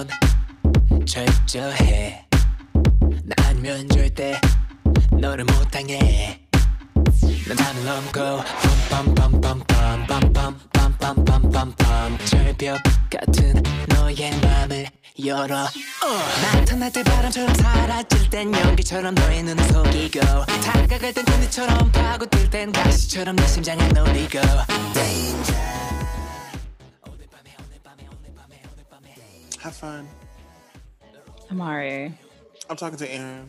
넌 철저해 나 아니면 절대 너를 못 당해 난 담을 넘고 빰빰빰빰빰빰빰빰빰빰빰빰 절벽 같은 너의 맘을 열어 난 턴날 때 바람처럼 사라질 땐 연기처럼 너의 눈을 속이고 다가갈 땐 군대처럼 파고들 땐 가시처럼 내 심장을 노리고 Danger Have fun. Amari. I'm talking to Aaron.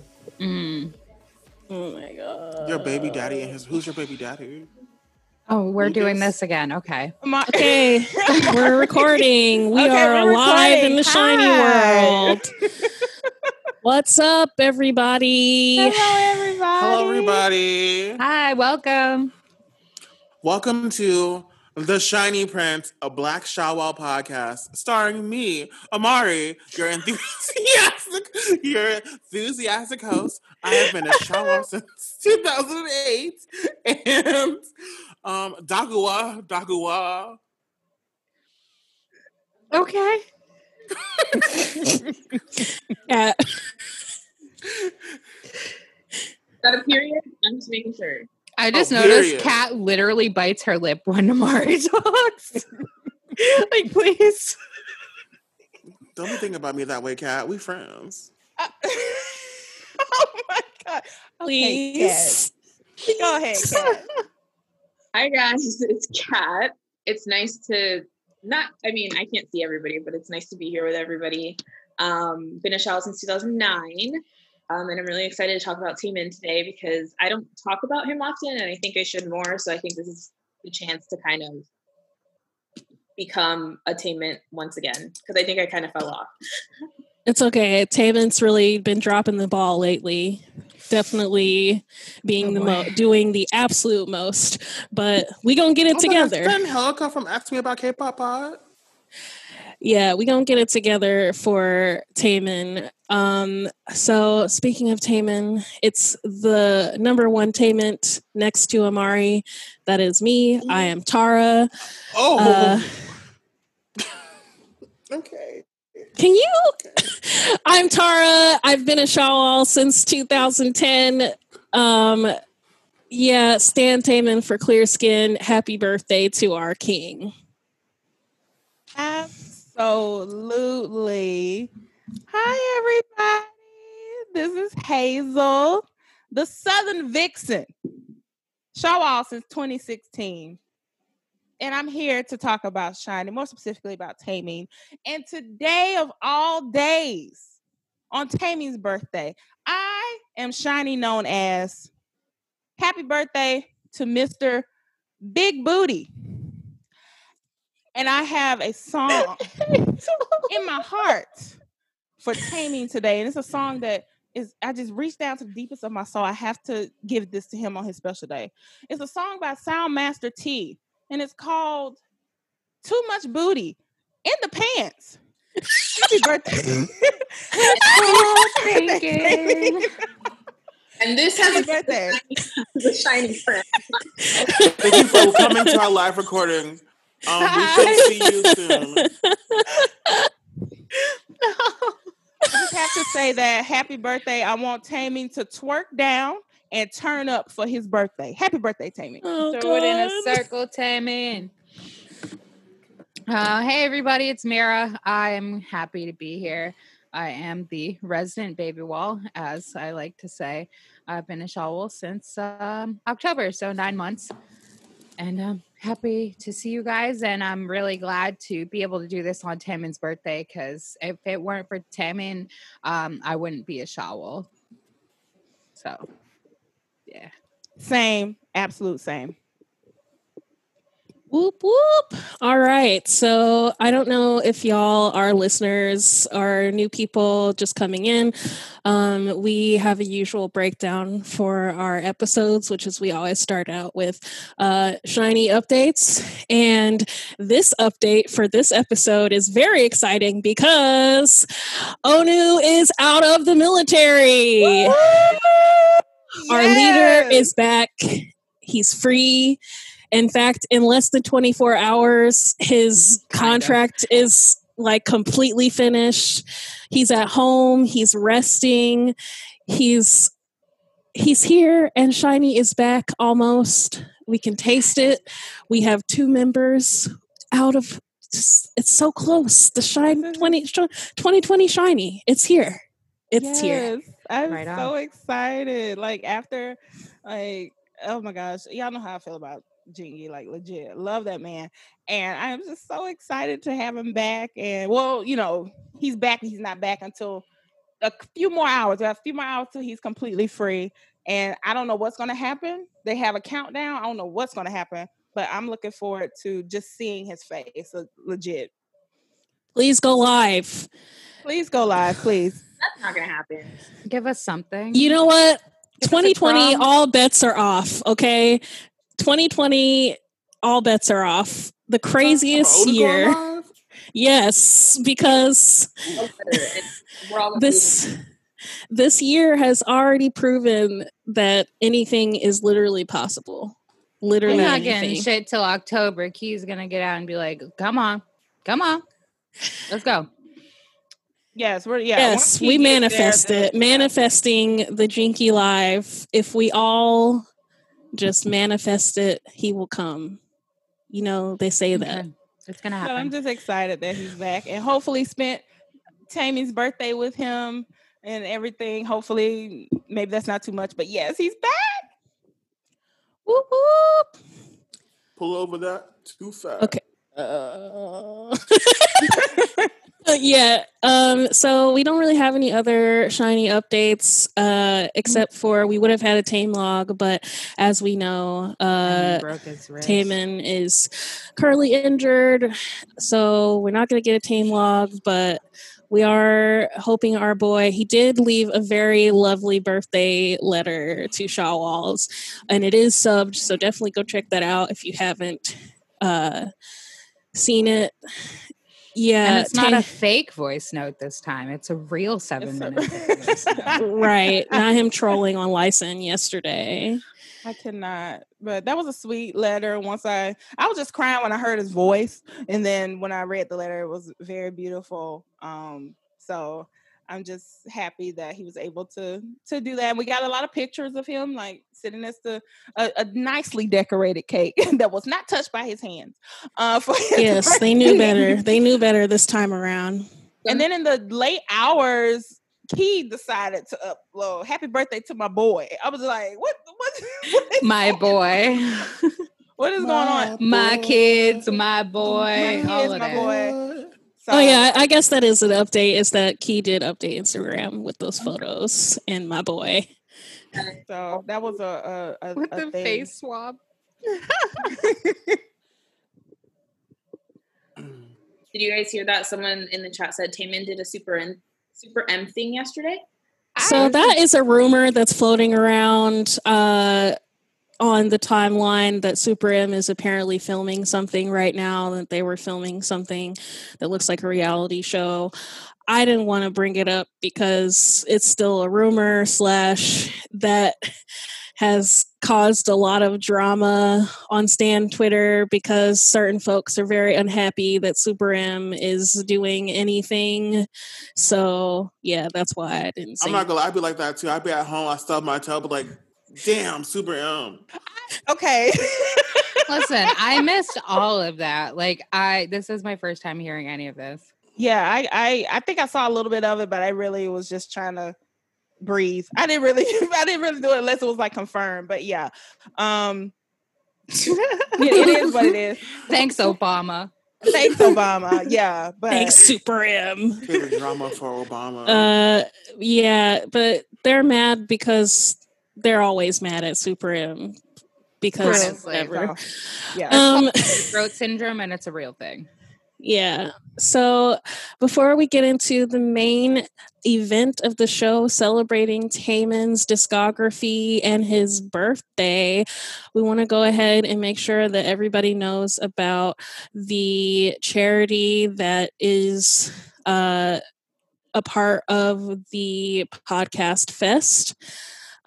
Oh my god. Your baby daddy and his. Who's your baby daddy? Oh, we're doing this again. Okay. Okay. We're recording. We are live in the SHINee world. What's up, everybody? Hello, everybody. Hello, everybody. Hi, welcome. Welcome to The SHINee Prince, a Black Shawol podcast, starring me, Amari, your enthusiastic host. I have been a Shawol since 2008, and Daguwa. Okay. Yeah. Is that a period? I'm just making sure. I just noticed Kat literally bites her lip when Amari talks. Like, please. Don't be thinking about me that way, Kat. We friends. Oh, my God. Please. Okay, Kat. Go ahead, Kat. Hi, guys. It's Kat. It's nice to I can't see everybody, but it's nice to be here with everybody. Been a Shawol since 2009. And I'm really excited to talk about Taemin today because I don't talk about him often and I think I should more. So I think this is the chance to kind of become a Taemin once again because I think I kind of fell off. It's okay. Taemin's really been dropping the ball lately. Definitely doing the absolute most. But we going to get it together. Didn't Helga from Ask Me About K-Pop Pod? Yeah, we gonna get it together for Taemin. So speaking of Taemin, it's the number one Taemin next to Amari. That is me. I am Tara. Oh. Okay. Can you? Okay. I'm Tara. I've been a Shawol since 2010. Yeah, stan Taemin for clear skin. Happy birthday to our king. Absolutely. Hi, everybody. This is Hazel, the Southern Vixen, Shawol since 2016. And I'm here to talk about SHINee, more specifically about Taemin. And today of all days, on Taemin's birthday, I am SHINee known as Happy Birthday to Mr. Big Booty. And I have a song in my heart for Taemin today. And it's a song that is, I just reached down to the deepest of my soul. I have to give this to him on his special day. It's a song by Soundmaster T. And it's called Too Much Booty in the Pants. Happy birthday. Thinking. And this has a birthday. The SHINee friend. Thank you for coming to our live recording. We shall see you soon. No. I just have to say that happy birthday. I want Taemin to twerk down and turn up for his birthday. Happy birthday, Taemin. Oh, throw it in a circle, Taemin. Hey, everybody. It's Mira. I am happy to be here. I am the resident baby wall, as I like to say. I've been a Shawol since October, so 9 months. And happy to see you guys, and I'm really glad to be able to do this on Taemin's birthday because if it weren't for Taemin, I wouldn't be a Shawol. So, yeah. Same. Absolute same. Whoop, whoop. All right. So I don't know if y'all are listeners or new people just coming in. We have a usual breakdown for our episodes, which is we always start out with SHINee updates. And this update for this episode is very exciting because Onew is out of the military. Woo! Our leader is back. He's free. In fact, in less than 24 hours, his contract is like completely finished. He's at home. He's resting. He's here, and SHINee is back almost. We can taste it. We have two members out of. Just, it's so close. The Shine 2020 SHINee. It's here. It's here. I'm right so excited. Like after, like oh my gosh, y'all know how I feel about Jingy. Like legit, love that man, and I'm just so excited to have him back. And well, you know, he's back. He's not back until a few more hours. We have a few more hours till he's completely free. And I don't know what's going to happen. They have a countdown. I don't know what's going to happen. But I'm looking forward to just seeing his face, legit. Please go live. Please go live, please. That's not going to happen. Give us something. You know what? 2020, all bets are off, okay? 2020, all bets are off. The craziest year. Yes, because this year has already proven that anything is literally possible. Literally, we're not getting shit till October. Key's gonna get out and be like, "Come on, let's go." Yes, we manifest it. Manifesting the Jinky Live. If we all just manifest it, he will come. You know, they say that it's gonna happen. So I'm just excited that he's back, and hopefully spent Taemin's birthday with him and everything. Hopefully, maybe that's not too much, but yes, he's back. Whoop, whoop. Pull over that too fast. Okay. Yeah. So we don't really have any other SHINee updates, except for we would have had a Taemin log, but as we know, Taemin is currently injured, so we're not going to get a Taemin log, but we are hoping our boy, he did leave a very lovely birthday letter to Shawol, and it is subbed, so definitely go check that out if you haven't seen it. Yeah. And it's not a fake voice note this time. It's a real 7-minute voice note. Right. Not him trolling on Lyson yesterday. I cannot, but that was a sweet letter. Once I was just crying when I heard his voice, and then when I read the letter, it was very beautiful. So I'm just happy that he was able to do that. And we got a lot of pictures of him, like sitting next to a nicely decorated cake that was not touched by his hands. Yes, they knew better. They knew better this time around. And then in the late hours, he decided to upload "Happy Birthday to My Boy." I was like, what my boy. What is going on? My kids, my boy. All of my boy. So, oh yeah, I guess that is an update. Is that Key did update Instagram with those photos and my boy. So that was a with a the thing. Face swab. Did you guys hear that? Someone in the chat said Taemin did a SuperM thing yesterday. So that is a rumor that's floating around on the timeline that SuperM is apparently filming something right now, that they were filming something that looks like a reality show. I didn't want to bring it up because it's still a rumor / that has caused a lot of drama on Stan Twitter, because certain folks are very unhappy that SuperM is doing anything. So yeah, that's why I didn't say I'm not gonna lie, I'd be like that too. I'd be at home, I stub my toe, but like, damn, SuperM. Okay. Listen, I missed all of that. Like this is my first time hearing any of this. Yeah, I think I saw a little bit of it, but I really was just trying to breathe. I didn't really do it unless it was like confirmed. But yeah. It is what it is. Thanks, Obama. Thanks, Obama. Yeah. But thanks, SuperM. Favorite drama for Obama. Yeah, but they're mad because they're always mad at SuperM because whatever. Yeah. Throat syndrome, and it's a real thing. Yeah. So before we get into the main event of the show celebrating Taemin's discography and his birthday, we want to go ahead and make sure that everybody knows about the charity that is a part of the podcast fest.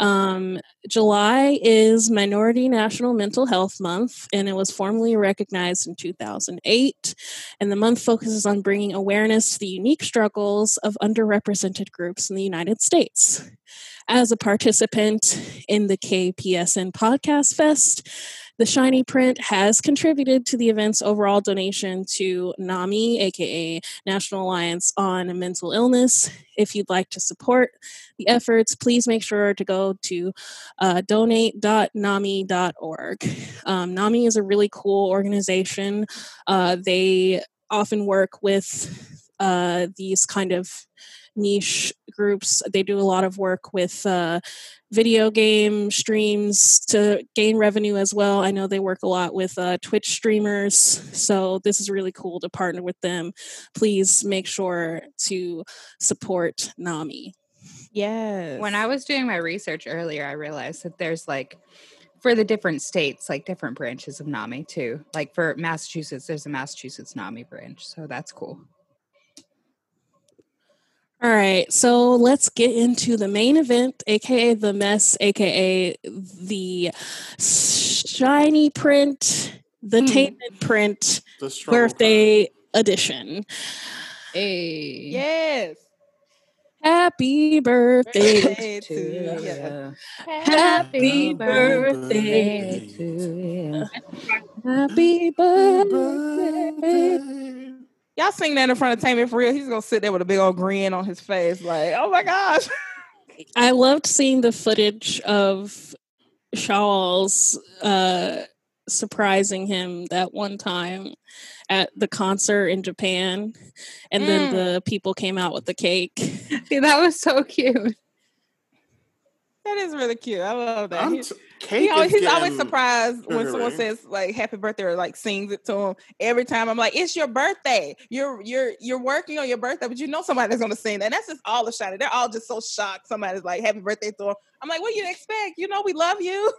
July is Minority National Mental Health Month, and it was formally recognized in 2008. And the month focuses on bringing awareness to the unique struggles of underrepresented groups in the United States. As a participant in the KPSN Podcast Fest, the SHINee print has contributed to the event's overall donation to NAMI, aka National Alliance on Mental Illness. If you'd like to support the efforts, please make sure to go to donate.nami.org. NAMI is a really cool organization. They often work with these kind of niche groups. They do a lot of work with video game streams to gain revenue as well. I know they work a lot with Twitch streamers, so this is really cool to partner with them. Please make sure to support NAMI. Yes. When I was doing my research earlier, I realized that there's like, for the different states, like different branches of NAMI too. Like for Massachusetts, there's a Massachusetts NAMI branch, so that's cool. All right, so let's get into the main event, aka the mess, aka the SHINee print, the Taemin print, the birthday edition. Hey, yes! Happy birthday to you! Happy birthday to you! Happy birthday! Y'all sing that in front of Taemin for real. He's going to sit there with a big old grin on his face like, oh my gosh. I loved seeing the footage of Shawol's surprising him that one time at the concert in Japan. And then the people came out with the cake. See, that was so cute. That is really cute. I love that. He's always surprised when someone says like "Happy Birthday" or like sings it to him. Every time I'm like, "It's your birthday. You're working on your birthday, but you know somebody's gonna sing that." And that's just all the SHINee. They're all just so shocked. Somebody's like, "Happy birthday" to him. I'm like, "What do you expect? You know, we love you."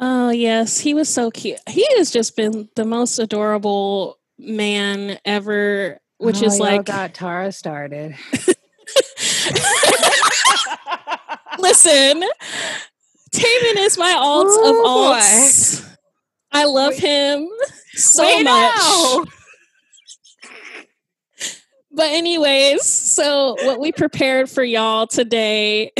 Oh yes, he was so cute. He has just been the most adorable man ever. Which is like got Tara started. Listen, Taemin is my alt of alts. I love him so much. But anyways, so what we prepared for y'all today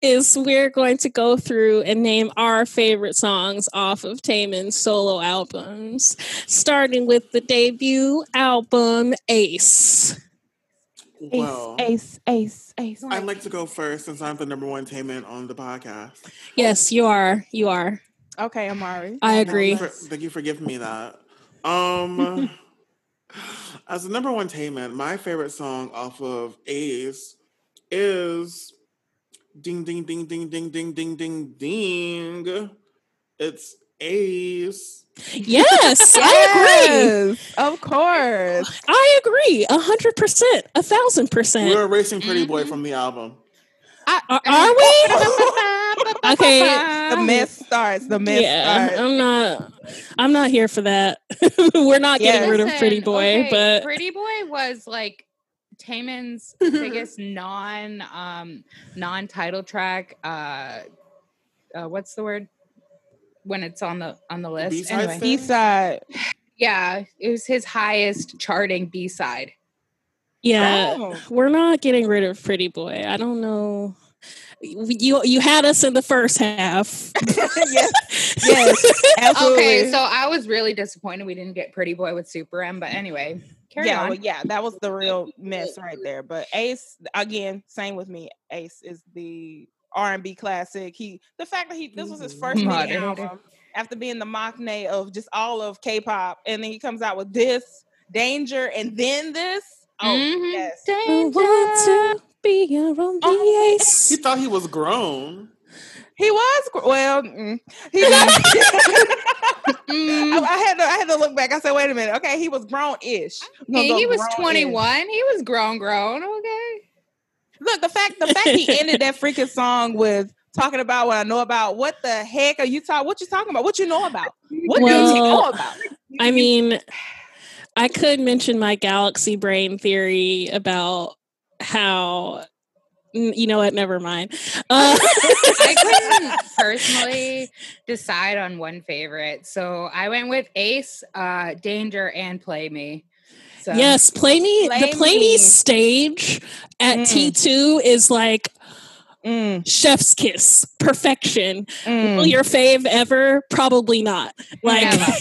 is we're going to go through and name our favorite songs off of Taemin's solo albums, starting with the debut album, Ace. Well, Ace. I'd like to go first since I'm the number one Taemin on the podcast. Yes, you are. You are. Okay, Amari. I agree. Thank you for giving me that. As the number one Taemin, my favorite song off of Ace is Ding Ding Ding Ding Ding Ding Ding Ding Ding. It's Ace. Yes, I agree. Of course. I agree. 100%. 1,000%. We're erasing Pretty Boy from the album. Are we? Okay. The mess starts. The mess starts. I'm not here for that. We're not getting rid of Pretty Boy, but Pretty Boy was like Taemin's biggest non-title track. What's the word? When it's on the list, B-side. Yeah, it was his highest charting B-side. Yeah, We're not getting rid of Pretty Boy. I don't know. You had us in the first half. yes, absolutely. Okay, so I was really disappointed we didn't get Pretty Boy with SuperM, but anyway, carry on. Well, yeah, that was the real mess right there. But Ace, again, same with me. Ace is the R&B classic. This was his first album after being the matinee of just all of K-pop, and then he comes out with this, Danger, and then this. Yes, Danger. I want to be around the Ace. He thought he was grown. He was he was. I had to look back. I said, "Wait a minute. Okay, he was grown-ish." He was 21. He was grown. Okay. Look, the fact he ended that freaking song with talking about what I know about. What the heck are you talking? What you talking about? What you know about? What do you know about? I mean, I could mention my galaxy brain theory about how You know what? Never mind. I couldn't personally decide on one favorite, so I went with Ace, Danger, and Play Me. So. Yes, Play Me stage at T2 is like chef's kiss, perfection. Will your fave ever? Probably not. Like, never.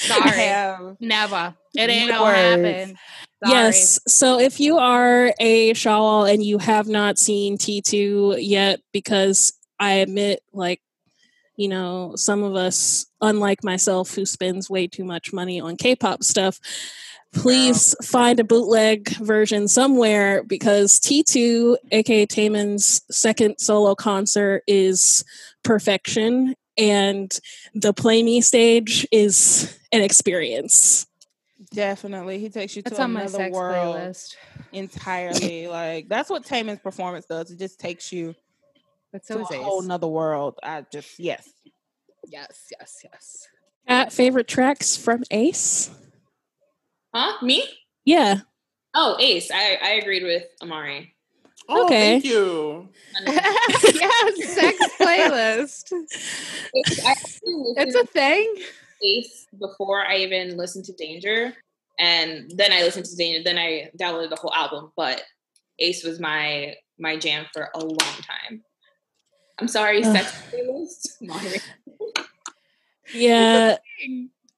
Sorry, never. It ain't gonna happen. Sorry. Yes, so if you are a Shawol and you have not seen T2 yet, because I admit, like, you know, some of us, unlike myself, who spends way too much money on K-pop stuff, please find a bootleg version somewhere, because T2, aka Taemin's second solo concert, is perfection, and the Play Me stage is an experience. Definitely, he takes you to another world playlist. Entirely. Like, that's what Taemin's performance does. It just takes you to a whole nother world. Yes. Favorite tracks from Ace? Huh? Me? Yeah. Oh, Ace. I agreed with Amari. Oh, okay. Thank you. Yeah, sex playlist. It's a thing. Ace before I even listened to Danger, and then I listened to Danger, then I downloaded the whole album, but Ace was my jam for a long time. I'm sorry, sex playlist. Yeah.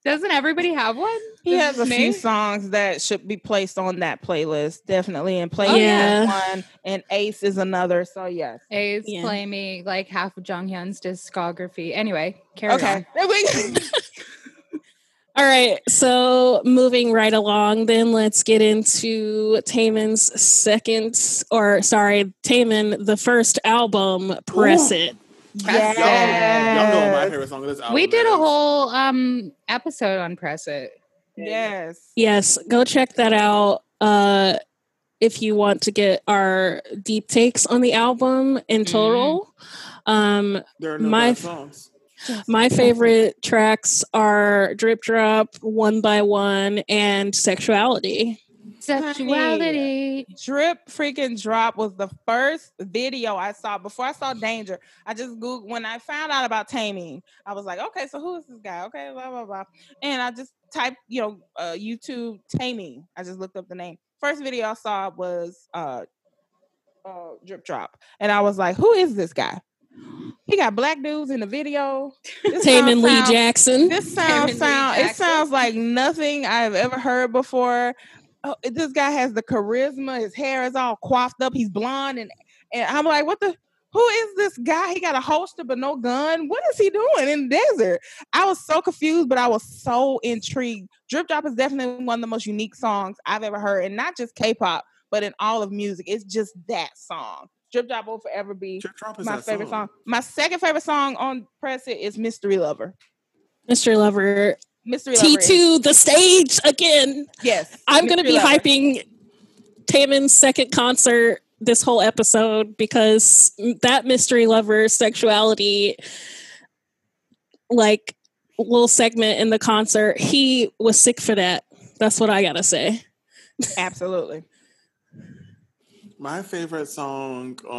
Doesn't everybody have one? He has a few songs that should be placed on that playlist, definitely. And Play Me is one, and Ace is another. So yes, Ace, Play Me, like half of Jonghyun's discography. Anyway, carry on. All right, so moving right along, then let's get into the first album, Press It. Press It. Y'all know my favorite song of this album. We did a whole episode on Press It. Yes. Yes, go check that out if you want to get our deep takes on the album in total. There are no bad songs. My favorite tracks are Drip Drop, One by One, and Sexuality. Sexuality. Drip freaking Drop was the first video I saw before I saw Danger. I just Googled when I found out about Taemin. I was like, okay, so who is this guy? Okay, blah, blah, blah. And I just typed, YouTube Taemin. I just looked up the name. First video I saw was Drip Drop. And I was like, who is this guy? He got black dudes in the video. Taemin Lee Jackson. This sounds like nothing I've ever heard before. Oh, this guy has the charisma. His hair is all coiffed up. He's blonde. And I'm like, who is this guy? He got a holster, but no gun. What is he doing in the desert? I was so confused, but I was so intrigued. Drip Drop is definitely one of the most unique songs I've ever heard. And not just K-pop, but in all of music. It's just that song. Drip Drop will forever be my favorite song. My second favorite song on Press It is Mystery Lover. T2, the stage again. Yes. I'm going to be hyping Taemin's second concert this whole episode, because that Mystery Lover, Sexuality, like, little segment in the concert, he was sick for that. That's what I got to say. Absolutely. My favorite songs is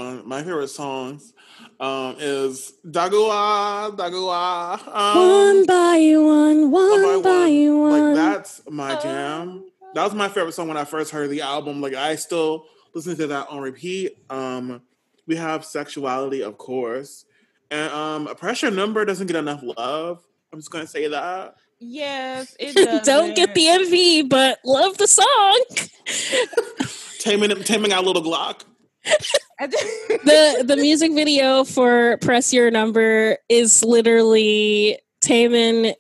Dagua. One by One, One by One. Like, that's my jam. That was my favorite song when I first heard the album. Like, I still listen to that on repeat. We have Sexuality, of course. And Pressure Number doesn't get enough love. I'm just going to say that. Yes, it does. Don't get the MV, but love the song. Taemin our little Glock. the music video for Press Your Number is literally Taemin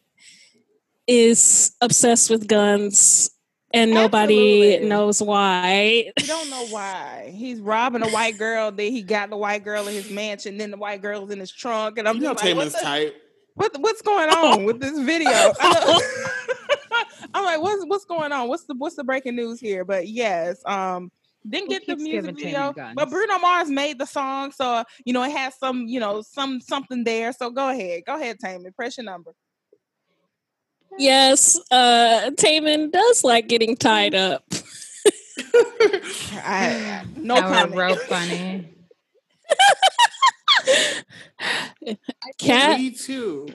is obsessed with guns and nobody knows why. We don't know why. He's robbing a white girl, then he got the white girl in his mansion, then the white girl's in his trunk, and I'm just like, Taemin's type. What's going on with this video? I'm like, what's going on? What's the breaking news here? But yes, didn't get the music video, but Bruno Mars made the song, so it has some, something there. So go ahead, Taemin. Press Your Number. Yes, Taemin does like getting tied up. No comment. Rope bunny. Kat? Me too.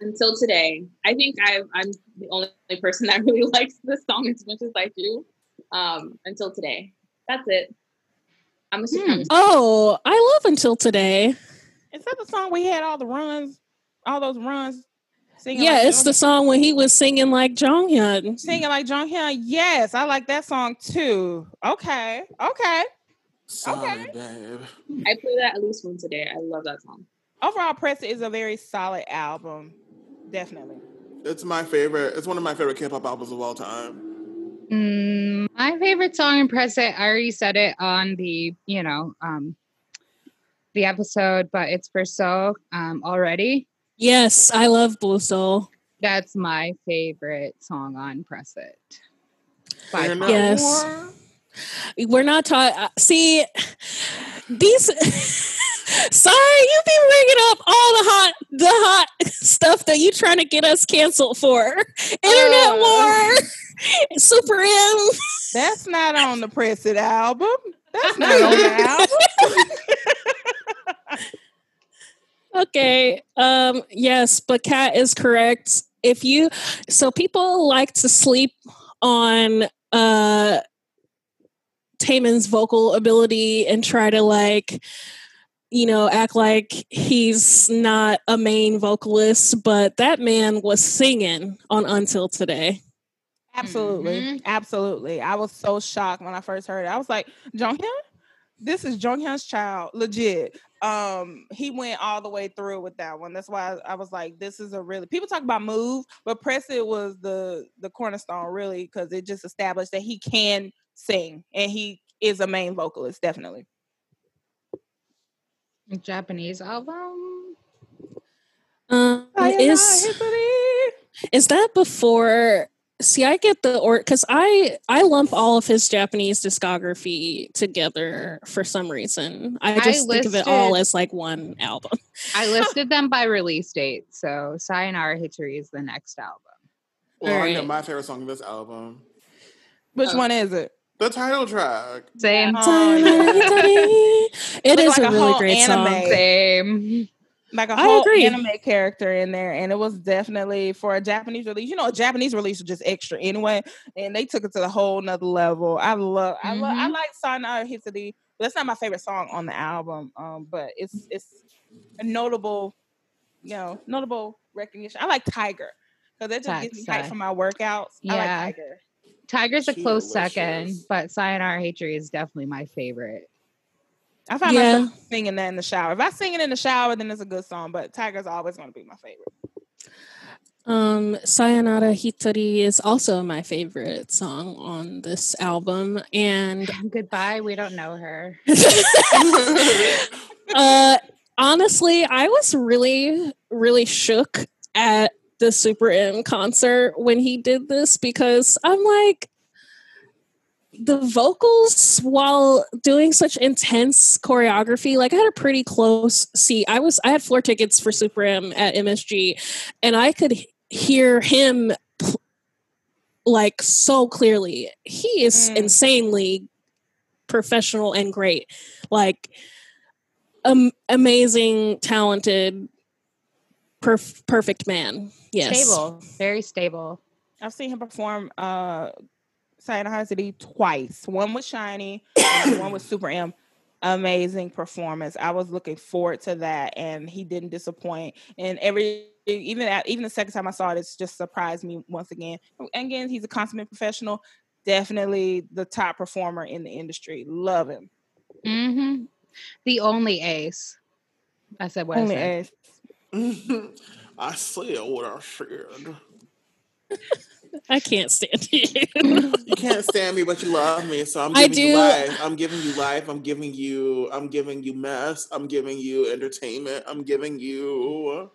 Until Today. I think I'm the only person that really likes this song as much as I do. Until Today. That's it. I'm a SuperM. Oh, I love Until Today. Is that the song we had all those runs? Yeah, like it's Jonghyun? The song when he was singing like Jonghyun. Singing like Jonghyun, yes. I like that song too. Okay. Sorry, okay. Babe. I play that at least once a day. I love that song. Overall, Press It is a very solid album. Definitely. It's my favorite. It's one of my favorite K-pop albums of all time. My favorite song in Press It, I already said it on the, the episode, but it's For So Already. Yes, I love Blue Soul. That's my favorite song on Press It. Yes. We're not talking. See, these. Sorry, you be bringing up all the hot stuff that you trying to get us canceled for. Internet war, SuperM. That's not on the Press It album. That's not on the album. Okay. Yes, but Kat is correct. So people like to sleep on Taemin's vocal ability and try to act like he's not a main vocalist, but that man was singing on Until Today. Absolutely. Mm-hmm. Absolutely. I was so shocked when I first heard it. I was like, Jonghyun? This is Jonghyun's child. Legit. He went all the way through with that one. That's why I was like, this is people talk about Move, but Press It was the cornerstone really, because it just established that he can sing and he is a main vocalist. Definitely. A Japanese album. Is that before? See, I get because I lump all of his Japanese discography together for some reason. I think of it all as like one album. I listed them by release date, so Sayonara Hitori is the next album. Well, right. I know my favorite song of this album. Which one is it? The title track. Same. It is a really great anime song. Same. Like a whole anime character in there, and it was definitely for a Japanese release. A Japanese release was just extra anyway, and they took it to the whole nother level. I like Sayonara Hitori. That's not my favorite song on the album, but it's a notable, notable recognition. I like Tiger because that just gets me hyped for my workouts. Yeah. I like Tiger. Tiger's a close second, but Sayonara Hitori is definitely my favorite. I find myself singing that in the shower. If I sing it in the shower, then it's a good song, but Tiger's always going to be my favorite. Sayonara Hitori is also my favorite song on this album. And goodbye, we don't know her. Honestly, I was really, really shook at the SuperM concert when he did this, because I'm like, the vocals while doing such intense choreography, like I had a pretty close seat. I had floor tickets for SuperM at MSG, and I could hear him like so clearly. He is insanely professional and great, like amazing, talented, perfect man. Yes, stable, very stable. I've seen him perform. Sayonara Hitori twice. One with SHINee, and one with SuperM. Amazing performance. I was looking forward to that, and he didn't disappoint. And even the second time I saw it, it's just surprised me once again. And again, he's a consummate professional. Definitely the top performer in the industry. Love him. Mm-hmm. The only ace. I said what? Only I said. Ace. I said what I said. I can't stand you. You can't stand me, but you love me. So I'm giving you life. I'm giving you mess. I'm giving you entertainment. I'm giving you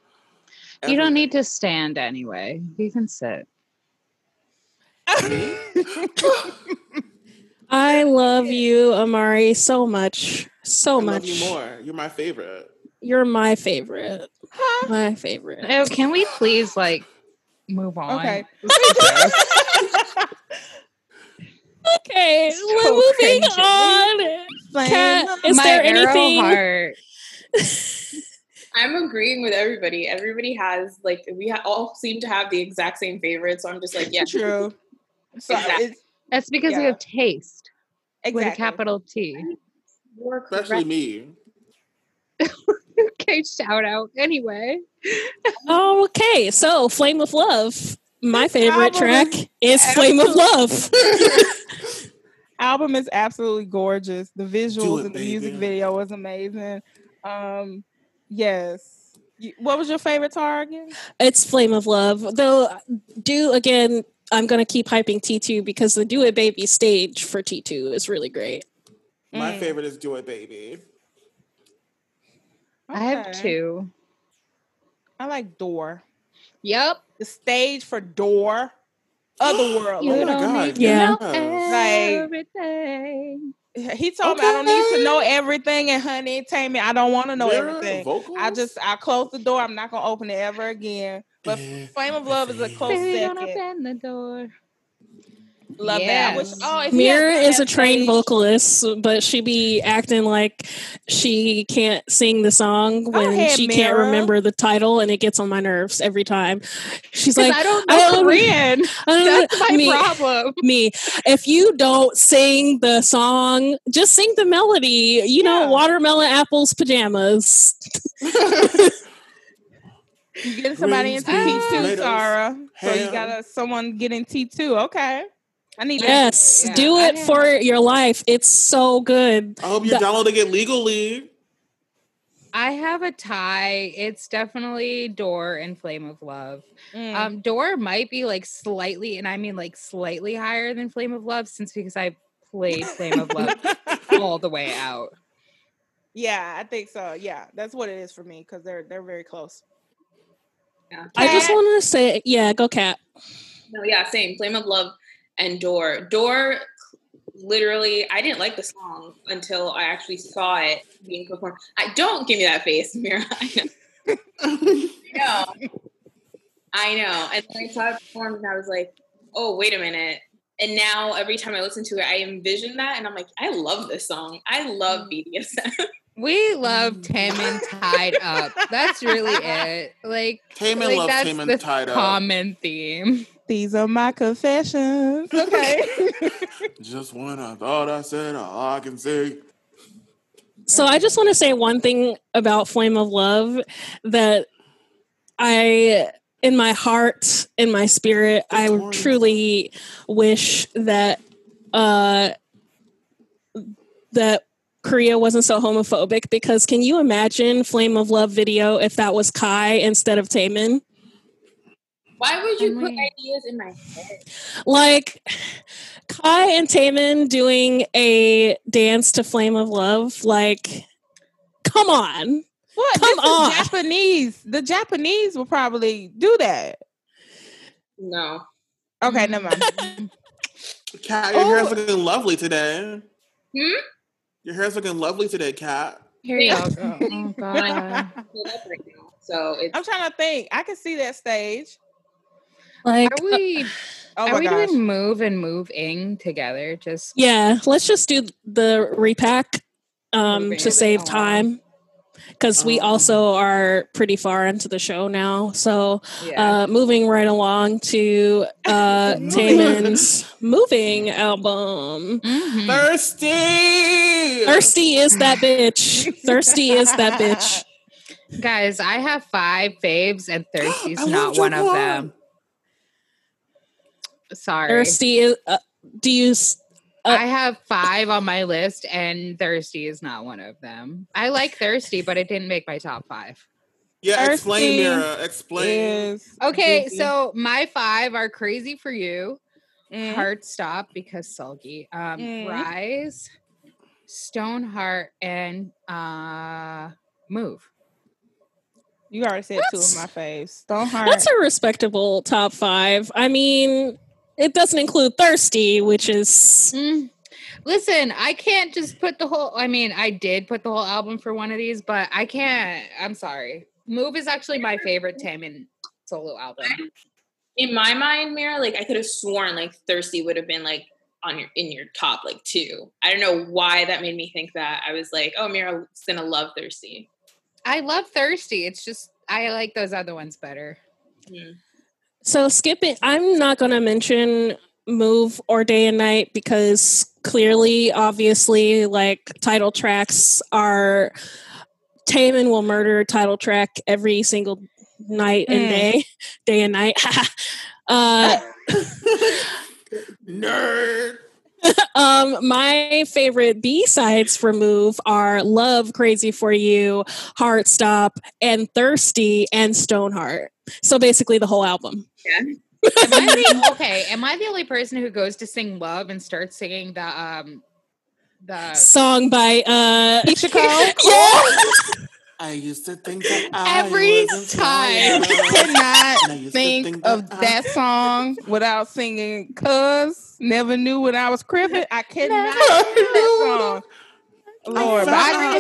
everything. You don't need to stand anyway. You can sit. I love you, Amari, so much. I love you more. You're my favorite. You're my favorite. Huh? My favorite. Oh, can we please move on? Okay. Okay, so we're moving cringy. On. Kat, is there anything? I'm agreeing with everybody. Everybody has, like, all seem to have the exact same favorite. So I'm just like, yeah. True. Exactly. That's because we have taste. Exactly. With a capital T. Especially me. Okay, shout out. Anyway. Okay, so Flame of Love. My favorite track is Flame of Love. Album is absolutely gorgeous. The visuals and the music video was amazing. Yes. What was your favorite, Tara, again? It's Flame of Love. Though, again, I'm going to keep hyping T2 because the Do It Baby stage for T2 is really great. My favorite is Do It Baby. Okay. I have two. I like Door. Yep. The stage for Door. Otherworld. Oh my God. Yeah. Everything. Like, he told me I don't need to know everything, and honey, Taemin, I don't want to know everything. Vocals? I close the door. I'm not going to open it ever again. But Flame of Love is a close second. Don't open the door. Love that. Which, Mira is a trained vocalist, but she be acting like she can't sing the song when she can't remember the title, and it gets on my nerves every time. She's like, I don't know Korean. That's my problem. If you don't sing the song, just sing the melody. You know, watermelon apples pajamas. You getting somebody into T2, Tara. So you got someone getting T2. Okay. I need yes, yeah, do it for your life. It's so good. I hope you're downloading it legally. I have a tie. It's definitely Door and Flame of Love. Door might be like slightly, and I mean like slightly higher than Flame of Love, because I played Flame of Love all the way out. Yeah, I think so. Yeah, that's what it is for me because they're very close. Yeah. I just wanted to say, go Kat. No, yeah, same. Flame of Love. And Door, literally, I didn't like the song until I actually saw it being performed. Don't give me that face, Mira. I know. And then I saw it performed, and I was like, "Oh, wait a minute!" And now every time I listen to it, I envision that, and I'm like, "I love this song. I love BDSM." We love Taemin tied up. That's really it. Like Taemin loves Taemin tied up. Common theme. These are my confessions. Okay. Just when I thought I said all I can say. So I just want to say one thing about Flame of Love that I, in my heart, in my spirit, I truly wish that that Korea wasn't so homophobic, because can you imagine Flame of Love video if that was Kai instead of Taemin? Why would you put ideas in my head? Like Kai and Taemin doing a dance to Flame of Love. Like, come on. What? Come on. Japanese. The Japanese will probably do that. No. Okay, never mind. Kat, your hair's looking lovely today. Hmm? Your hair's looking lovely today, Kat. Here you go. Oh, God. So I'm trying to think. I can see that stage. Like, are we doing Move and Moving together? Just let's just do the repack to save time, because we also are pretty far into the show now. So moving right along to Taemin's Moving album. Mm-hmm. Thirsty is that bitch. Thirsty is that bitch. Guys, I have 5 faves, and Thirsty's not one of them. Sorry. Thirsty is, I have 5 on my list, and Thirsty is not one of them. I like Thirsty, but it didn't make my top 5. Yeah, Thirsty, explain, Mira. Explain. Okay, so my 5 are Crazy For You, Heart Stop because sulky, Rise, Stoneheart, and Move. You already said 2 of my faves. Stoneheart. That's a respectable top 5. I mean... It doesn't include Thirsty, which is... Listen, I can't just put the whole... I mean, I did put the whole album for one of these, but I can't... I'm sorry. Move is actually my favorite Taemin solo album. In my mind, Mira, like, I could have sworn, like, Thirsty would have been, like, in your top, like, 2. I don't know why that made me think that. I was like, oh, Mira's gonna love Thirsty. I love Thirsty. It's just, I like those other ones better. Mm. So skipping, I'm not going to mention Move or Day and Night because clearly, obviously, like title tracks are, Taemin will murder title track every single night and day and night. Nerd. My favorite B-sides for Move are Love, Crazy For You, Heart Stop, and Thirsty, and Stoneheart. So basically the whole album. Yeah. Am I the only person who goes to sing Love and starts singing the song by Cole? I used to think that every time I cannot think of that song without singing Cuz Never Knew What I Was Cribbing. I cannot sing that song. Lord, but I think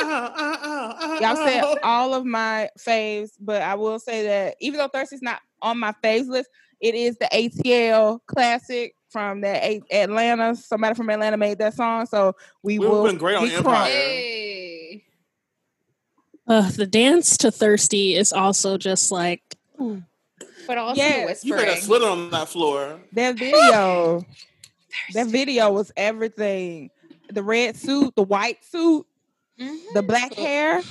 it's all of y'all. Y'all said all of my faves, but I will say that even though Thirsty's not on my faves list, it is the ATL classic from that Atlanta. Somebody from Atlanta made that song, so we will been great on Empire. Hey. The dance to Thirsty is also just like, but also whispering. You better slit on that floor. That video was everything. The red suit, the white suit, the black hair.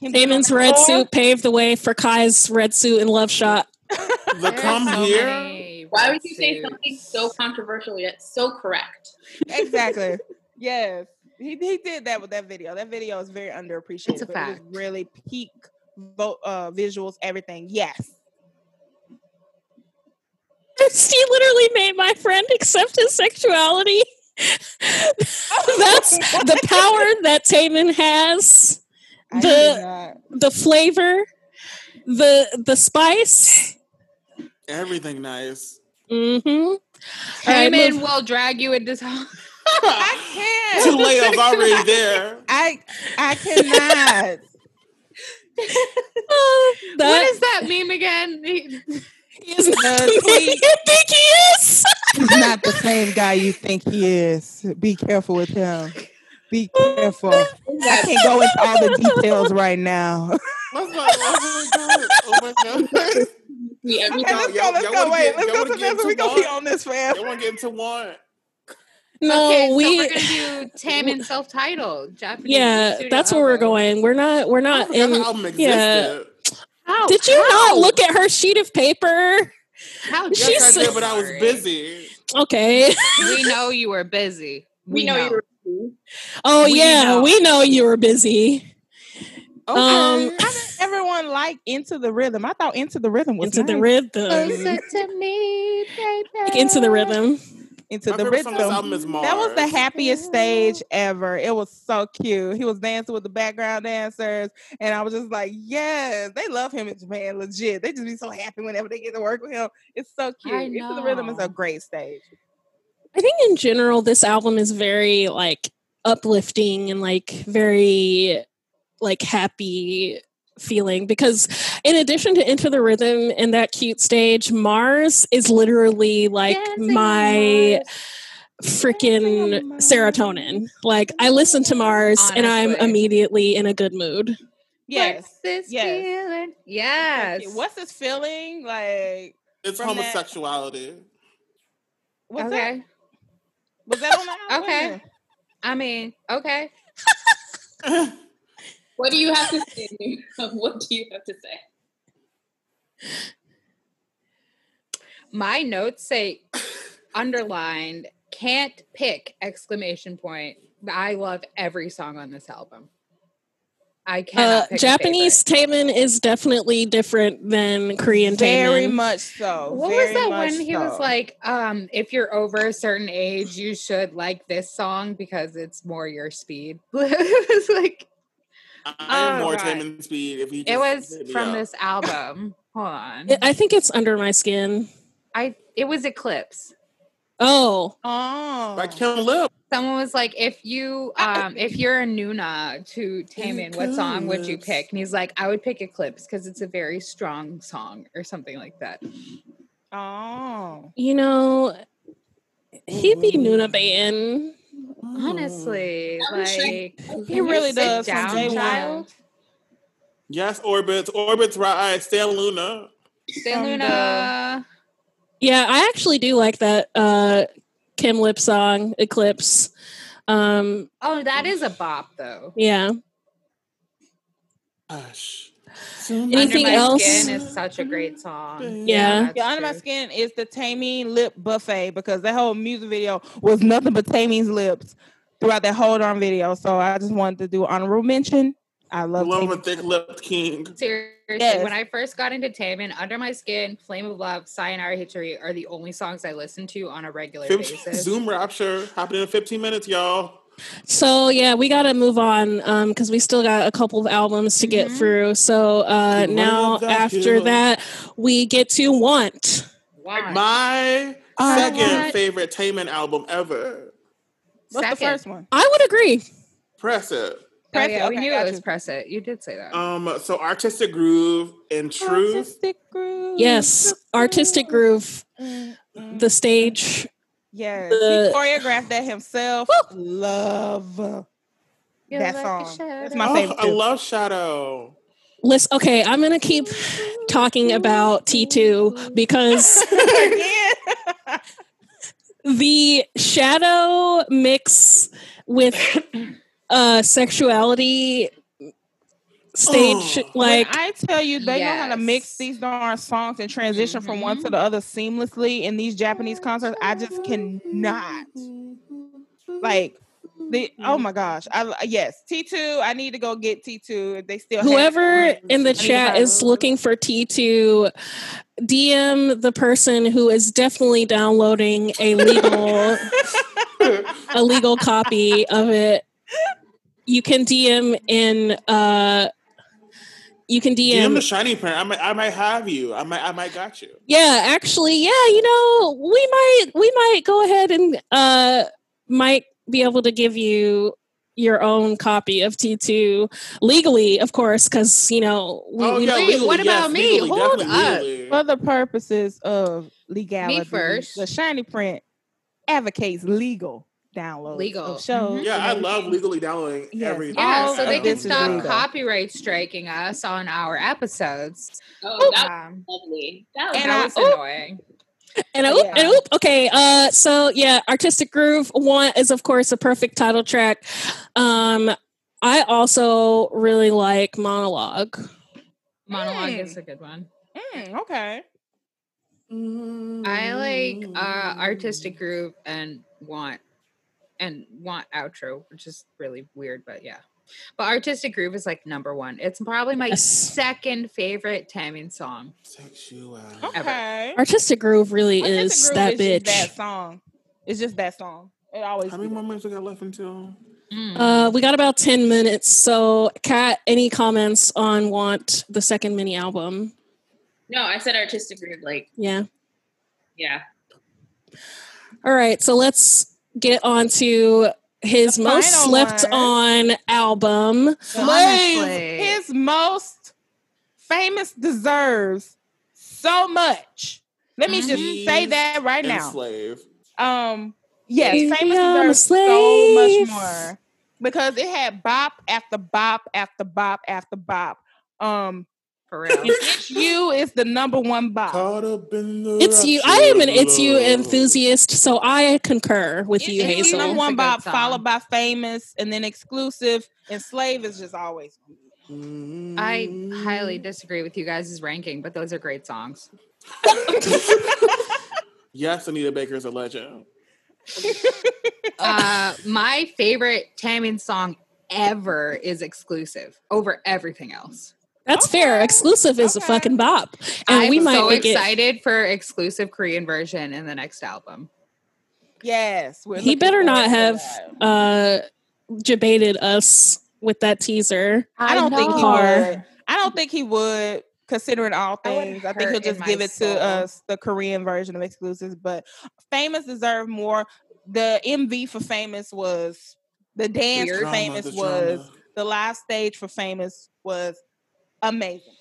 Damon's red suit paved the way for Kai's red suit and Love Shot. The come here. Why would you say something so controversial yet so correct? Exactly. Yes. He did that with that video. That video is very underappreciated. It's a fact. It was really peak visuals, everything. Yes. She literally made my friend accept his sexuality. That's the power that Taemin has. The flavor, the spice. Everything nice. Mm-hmm. Taemin will drag you into I can't. Too late. I'm already there. I cannot. What is that meme again? He is not the same you think he is. He's not the same guy you think he is. Be careful with him. Be careful. I can't go into all the details right now. Oh my god. Yeah, let's go. Wait, let's go to this. We're going to be on this forever. They want to get into one. No, okay, so we're gonna do Taemin self-titled Japanese. Yeah, that's where we're going. We're not in. Yeah. Did you not look at her sheet of paper? How? Yes, I did, but I was busy. Okay. We know you were busy. We know you were busy. Oh we know you were busy. Okay. How did everyone like Into the Rhythm? I thought Into the Rhythm was Into the Rhythm. Listen to me, baby. Like Into the Rhythm. Into the Rhythm. That was the happiest stage ever. It was so cute. He was dancing with the background dancers, and I was just like, yes, they love him in Japan, legit. They just be so happy whenever they get to work with him. It's so cute. Into the Rhythm is a great stage. I think in general, this album is very like uplifting and like very like happy feeling, because in addition to Into the Rhythm and that cute stage, Mars is literally like my freaking serotonin. Like I listen to Mars and I'm immediately in a good mood. Yes. What's this feeling? Yes. What's this feeling? Like it's homosexuality. Okay. Was that on the album? Okay. I mean, okay. What do you have to say? What do you have to say? My notes say underlined, can't pick, !! I love every song on this album. I cannot pick Japanese Taemin is definitely different than Korean Taemin. Very much so. What was that when he was like, if you're over a certain age, you should like this song because it's more your speed. It was like... I am more Taemin speed. If it was from this album. Hold on. I think it's Under My Skin. It was Eclipse. Oh. By Kim Lip. Someone was like, if you're a Nuna to Taemin, what song would you pick? And he's like, I would pick Eclipse because it's a very strong song or something like that. Oh. You know, he be Nuna Bayan. Honestly, like he really does. Down from Child. Yes, Orbit's right. Stay Luna. Yeah, I actually do like that Kim Lip song, Eclipse. Oh, that is a bop, though. Yeah. Gosh. Anything else? Under My Skin is such a great song. Yeah, Under My Skin is the Taemin lip buffet, because that whole music video was nothing but Taemin's lips throughout that whole darn video. So I just wanted to do honorable mention. I love a thick lipped king. Seriously, yes. When I first got into Taemin, Under My Skin, Flame of Love, Sayonara Hitori are the only songs I listen to on a regular basis. Zoom Rapture happening in 15 minutes, y'all. So yeah, we gotta move on because we still got a couple of albums to get through. So now after that, we get to Want. My second favorite Taemin album ever. What's the first one? I would agree. Press It. Press It. We knew it was Press It. You did say that. So Artistic Groove and Truth. Yes, Artistic Groove. The stage. Yes, he choreographed that himself. Woo! Love You're that like song. That's my favorite. I love Shadow. Listen, okay, I'm gonna keep talking about T2 because the Shadow mix with Sexuality stage, like when I tell you, they know how to mix these darn songs and transition from one to the other seamlessly in these Japanese concerts. I just cannot. Like the oh my gosh, yes, T2. I need to go get T2. They still whoever in the chat is looking for T2. DM the person who is definitely downloading a legal copy of it. You can DM in. You can DM the SHINee print. I might have you. I might got you. Yeah, actually, yeah. You know, we might go ahead and might be able to give you your own copy of T2 legally, of course, because you know. Legally, what about me? Legally, hold up. Legally. For the purposes of legality, me first. The SHINee print advocates legal download of shows. Yeah, I love legally downloading everything. Yeah, so they can stop copyright striking us on our episodes. Oh, that's lovely. That was annoying. Okay, so yeah, Artistic Groove Want is of course a perfect title track. I also really like Monologue. Monologue is a good one. Okay. I like Artistic Groove and Want. And Want outro, which is really weird, but yeah. But Artistic Groove is like number one. It's probably my second favorite Taemin song. Sexuality. Okay. Artistic Groove really is that bitch. That song. It's just that song. It always. How many more minutes we got left until? We got about 10 minutes. So, Kat, any comments on Want, the second mini album? No, I said Artistic Groove. Like yeah. All right, so let's get on to his most slept on album. Slave. His most famous deserves so much. Let me just say that right now. Slave. Yes, Famous deserves so much more because it had bop after bop after bop after bop. For real. It's You is the number one bop. It's You. I am an It's You enthusiast, so I concur with you, Hazel. Number one bop, followed by Famous, and then Exclusive, and Slave is just always. I highly disagree with you guys' ranking, but those are great songs. Yes, Anita Baker's a legend. My favorite Taemin song ever is Exclusive, over everything else. That's fair. Exclusive is a fucking bop. And I'm so excited for Exclusive Korean version in the next album. Yes. He better not have debated us with that teaser. I don't think he would, considering all things. I think he'll just give it to us, the Korean version of Exclusives. But Famous deserved more. The MV for Famous was, the dance for Famous was, the live stage for Famous was amazing.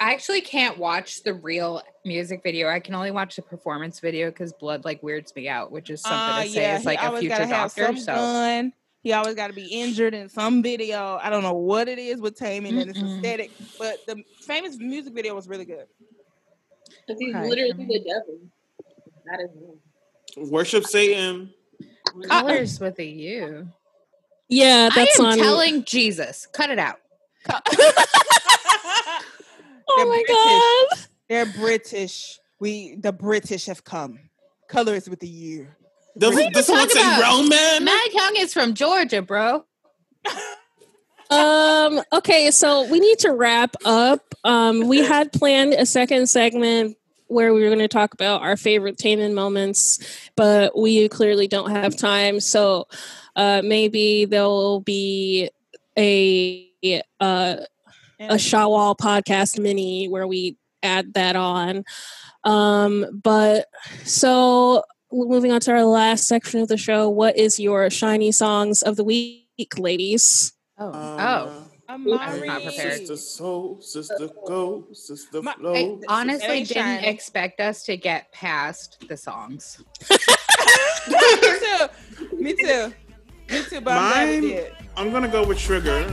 I actually can't watch the real music video. I can only watch the performance video because Blood like weirds me out, which is something to say. Yeah, it's like a future doctor. So he always got to be injured in some video. I don't know what it is with Taemin and his aesthetic, but the Famous music video was really good. Because he's literally the devil. That is him. Worship Satan. Colors with a U. Yeah, that's on. I am telling Jesus. Cut it out. Oh my God. They're British. The British have come. Colors with a U. Does someone say Roman? Mag Young is from Georgia, bro. Okay, so we need to wrap up. We had planned a second segment where we were going to talk about our favorite Taemin moments, but we clearly don't have time. So maybe there'll be a Shawol podcast mini where we add that on. So moving on to our last section of the show, what is your SHINee songs of the week, ladies? Amari. I'm not prepared. Sister soul, sister go, sister flow. I honestly didn't expect us to get past the songs. Me too. But I'm glad we did. I'm gonna go with Trigger.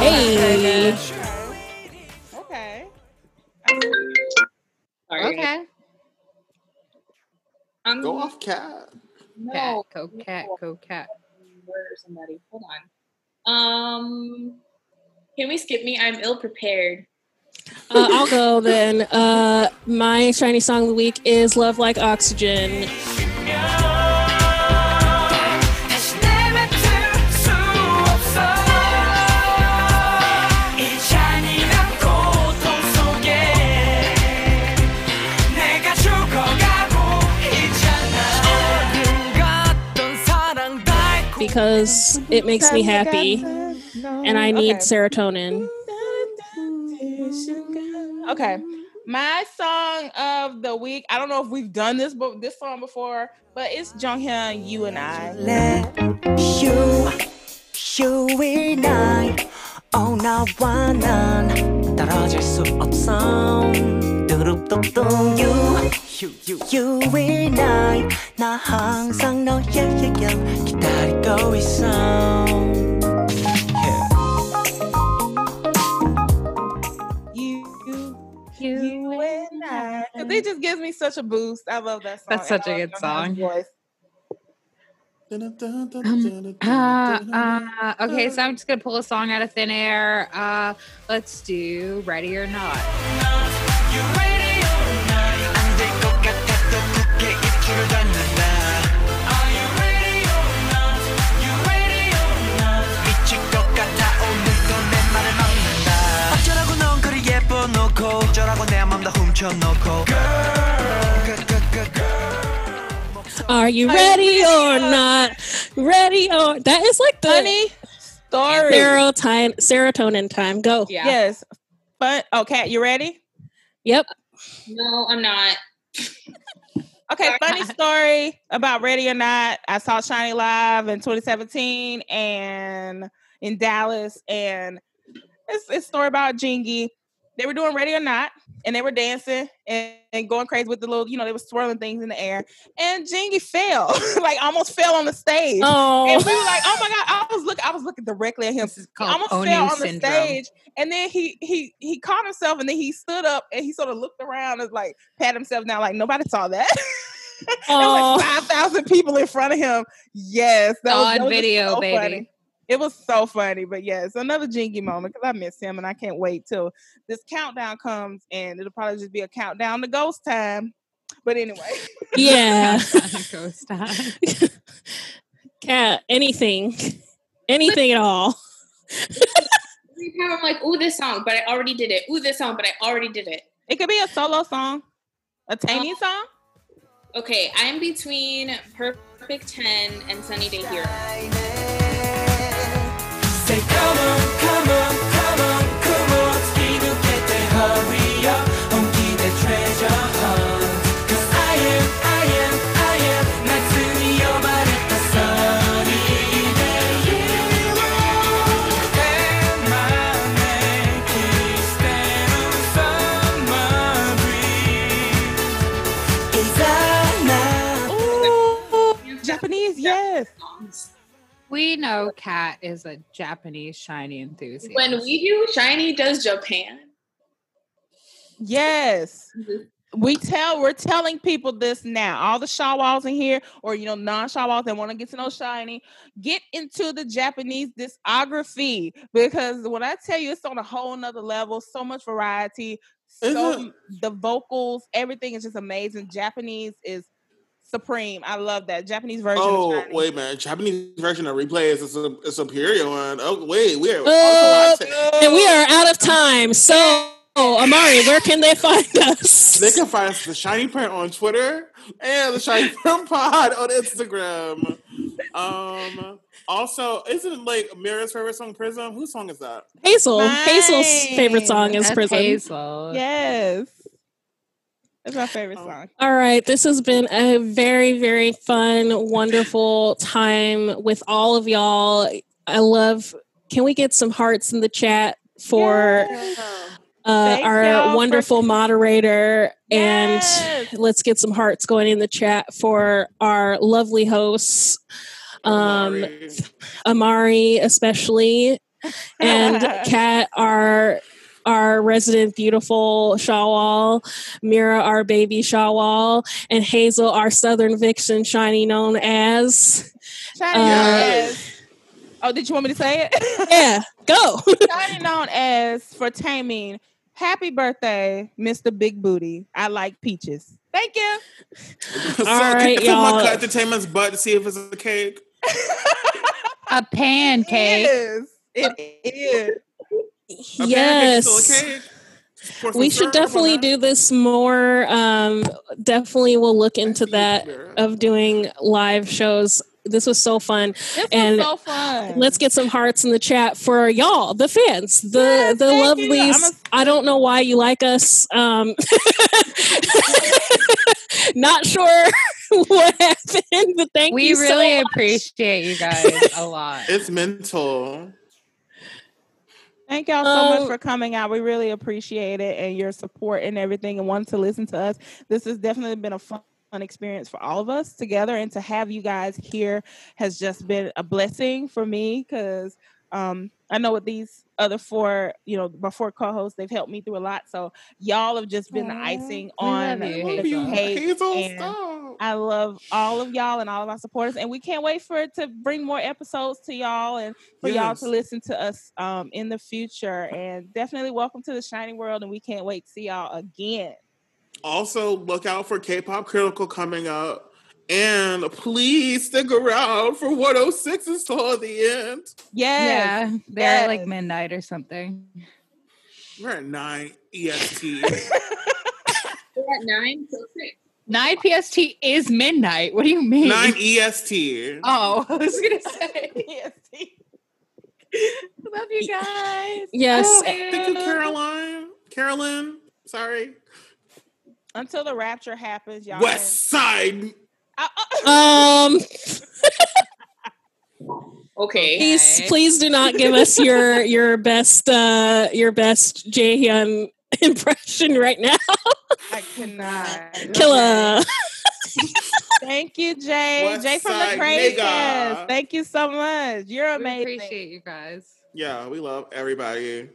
Hey. Okay. Okay. Go off, Kat. No. Go, Cat. Murder somebody. Hold on. Can we skip me? I'm ill prepared. I'll go then. My SHINee song of the week is "Love Like Oxygen." Because it makes me happy and I need serotonin. Okay. My song of the week, I don't know if we've done this song before, but it's Jonghyun, You and I. You and I on our one 떨어질 수 없어 두루뚱뚱 You and I 나 항상 너의 얘기를 기다리고 있어 You and I, it just gives me such a boost. I love that song. That's such a good song. Okay, so I'm just gonna pull a song out of thin air. Let's do Ready or Not. Are you ready or not? Ready or that is like the funny story. Serotonin time. Go. Yeah. Yes. But okay, you ready? Yep. No, I'm not. Okay, funny story about Ready or Not. I saw SHINee live in 2017 and in Dallas, and it's a story about Jingy. They were doing Ready or Not, and they were dancing and going crazy with the little, they were swirling things in the air. And Jingy fell, like almost fell on the stage. Oh. And we were like, oh my God, I was looking directly at him. This is called Onew syndrome. He almost fell on the stage. And then he caught himself, and then he stood up, and he sort of looked around and like pat himself down, like nobody saw that. Oh. There was like 5,000 people in front of him. Yes. That was video, so baby. Funny. It was so funny, but yeah, it's another Jingy moment because I miss him, and I can't wait till this countdown comes, and it'll probably just be a countdown to ghost time. But anyway, yeah, ghost time. Kat, anything at all. I'm like, ooh, this song, but I already did it. Ooh, this song, but I already did it. It could be a solo song, a Taemin song. Okay, I'm between Perfect 10 and Sunny Day Hero. Say come on, come on, come on, come on. Speed up, get there, hurry up. Only the treasure hunt. 'Cause I am. 나츠니여 말했다, sunny day. 내 맘에 기대는 summer breeze. Is that Japanese? Yes. We know Kat is a Japanese SHINee enthusiast. When we do SHINee does Japan. Yes. Mm-hmm. We're telling people this now. All the Shawols in here, or non-Shawols that want to get to know SHINee, get into the Japanese discography. Because when I tell you it's on a whole nother level, so much variety, the vocals, everything is just amazing. Japanese is supreme. I love that Japanese version. Oh wait, man, Japanese version of Replay is a superior one. Oh wait, we are out of time. So Amari, where can they find us? They can find us the SHINee Print on Twitter and the SHINee Print Pod on Instagram. Also, isn't like Mira's favorite song Prism? Whose song is that? Hazel. Nice. Hazel's favorite song is Prism. Hazel. Yes. It's my favorite song. All right. This has been a very, very fun, wonderful time with all of y'all. Can we get some hearts in the chat for our wonderful moderator? Yes. And let's get some hearts going in the chat for our lovely hosts, Amari especially, and Kat, our resident beautiful Shawol, Mira, our baby Shawol, and Hazel, our southern vixen SHINee known as. SHINee yes. Oh, did you want me to say it? Yeah, go. SHINee known as for Taemin. Happy birthday, Mr. Big Booty. I like peaches. Thank you. So all right, y'all. Cut to Taemin's butt to see if it's a cake. A pancake. It is. Yes, we should definitely do this more. Definitely we'll look into that of doing live shows. This was so fun. Let's get some hearts in the chat for y'all, the fans, the lovelies. I don't know why you like us. Not sure what happened, but thank you so much. We really appreciate you guys a lot. It's mental. Thank y'all so much for coming out. We really appreciate it and your support and everything and wanting to listen to us. This has definitely been a fun experience for all of us together, and to have you guys here has just been a blessing for me because I know with these other four, my four co-hosts, they've helped me through a lot. So y'all have just been the icing on the cake. I love all of y'all and all of our supporters, and we can't wait for it to bring more episodes to y'all and for y'all to listen to us in the future. And definitely welcome to the SHINee world, and we can't wait to see y'all again. Also, look out for K-Pop Critical coming up, and please stick around for 106 until the end. Yes. Yeah, they're at like midnight or something. We're at 9 EST. We're at 9 till 6. 9 PST is midnight. What do you mean? 9 EST. Oh, I was going to say EST. Love you guys. Yes. Thank you, Caroline. Carolyn, sorry. Until the rapture happens, y'all. West Side. Okay. Please do not give us your best Jonghyun impression right now. I cannot. Killer. Thank you, Jay. Jay from the Crazy Cast. Thank you so much. You're amazing. We appreciate you guys. Yeah, we love everybody.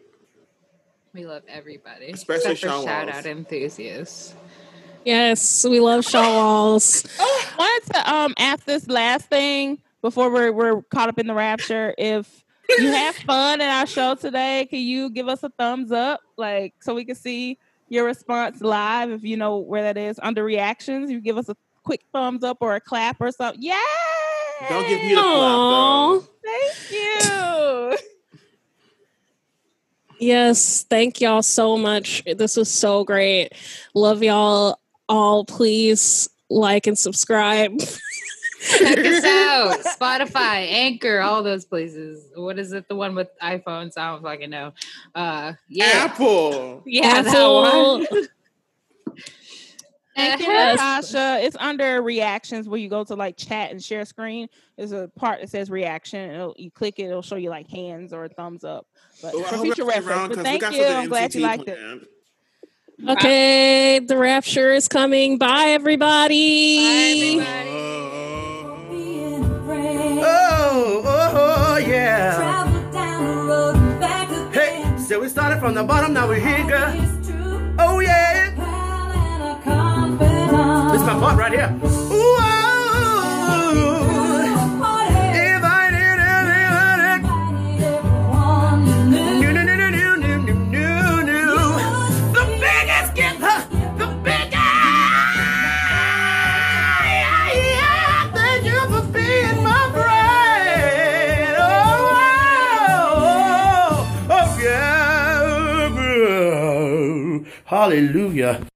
Especially Shawol. Shout out enthusiasts. Yes, we love Shawols. I wanted to ask this last thing before we're caught up in the rapture. If you have fun in our show today, can you give us a thumbs up, so we can see your response live? If you know where that is under reactions, you give us a quick thumbs up or a clap or something. Yeah, don't give me a clap. Thank you. Yes, thank y'all so much. This was so great. Love y'all all. Please like and subscribe. Check us out. Spotify, Anchor, all those places. What is it? The one with iPhones? I don't fucking know. Apple. Yeah, Apple. That one. Anchor, Natasha. It's under reactions where you go to like chat and share screen. There's a part that says reaction. You click it, it'll show you like hands or a thumbs up. But for future reference. But thank you. I'm glad you liked it. Okay, the rapture is coming. Bye, everybody. Bye, everybody. Oh, yeah. Travel down the road and back again. Hey, so we started from the bottom, now we're here, girl. Oh, yeah. This is my part right here. Whoa. If I did everyone. No. The biggest gift, huh? The biggest. Yeah. Thank you for being my bride. Oh yeah. Hallelujah.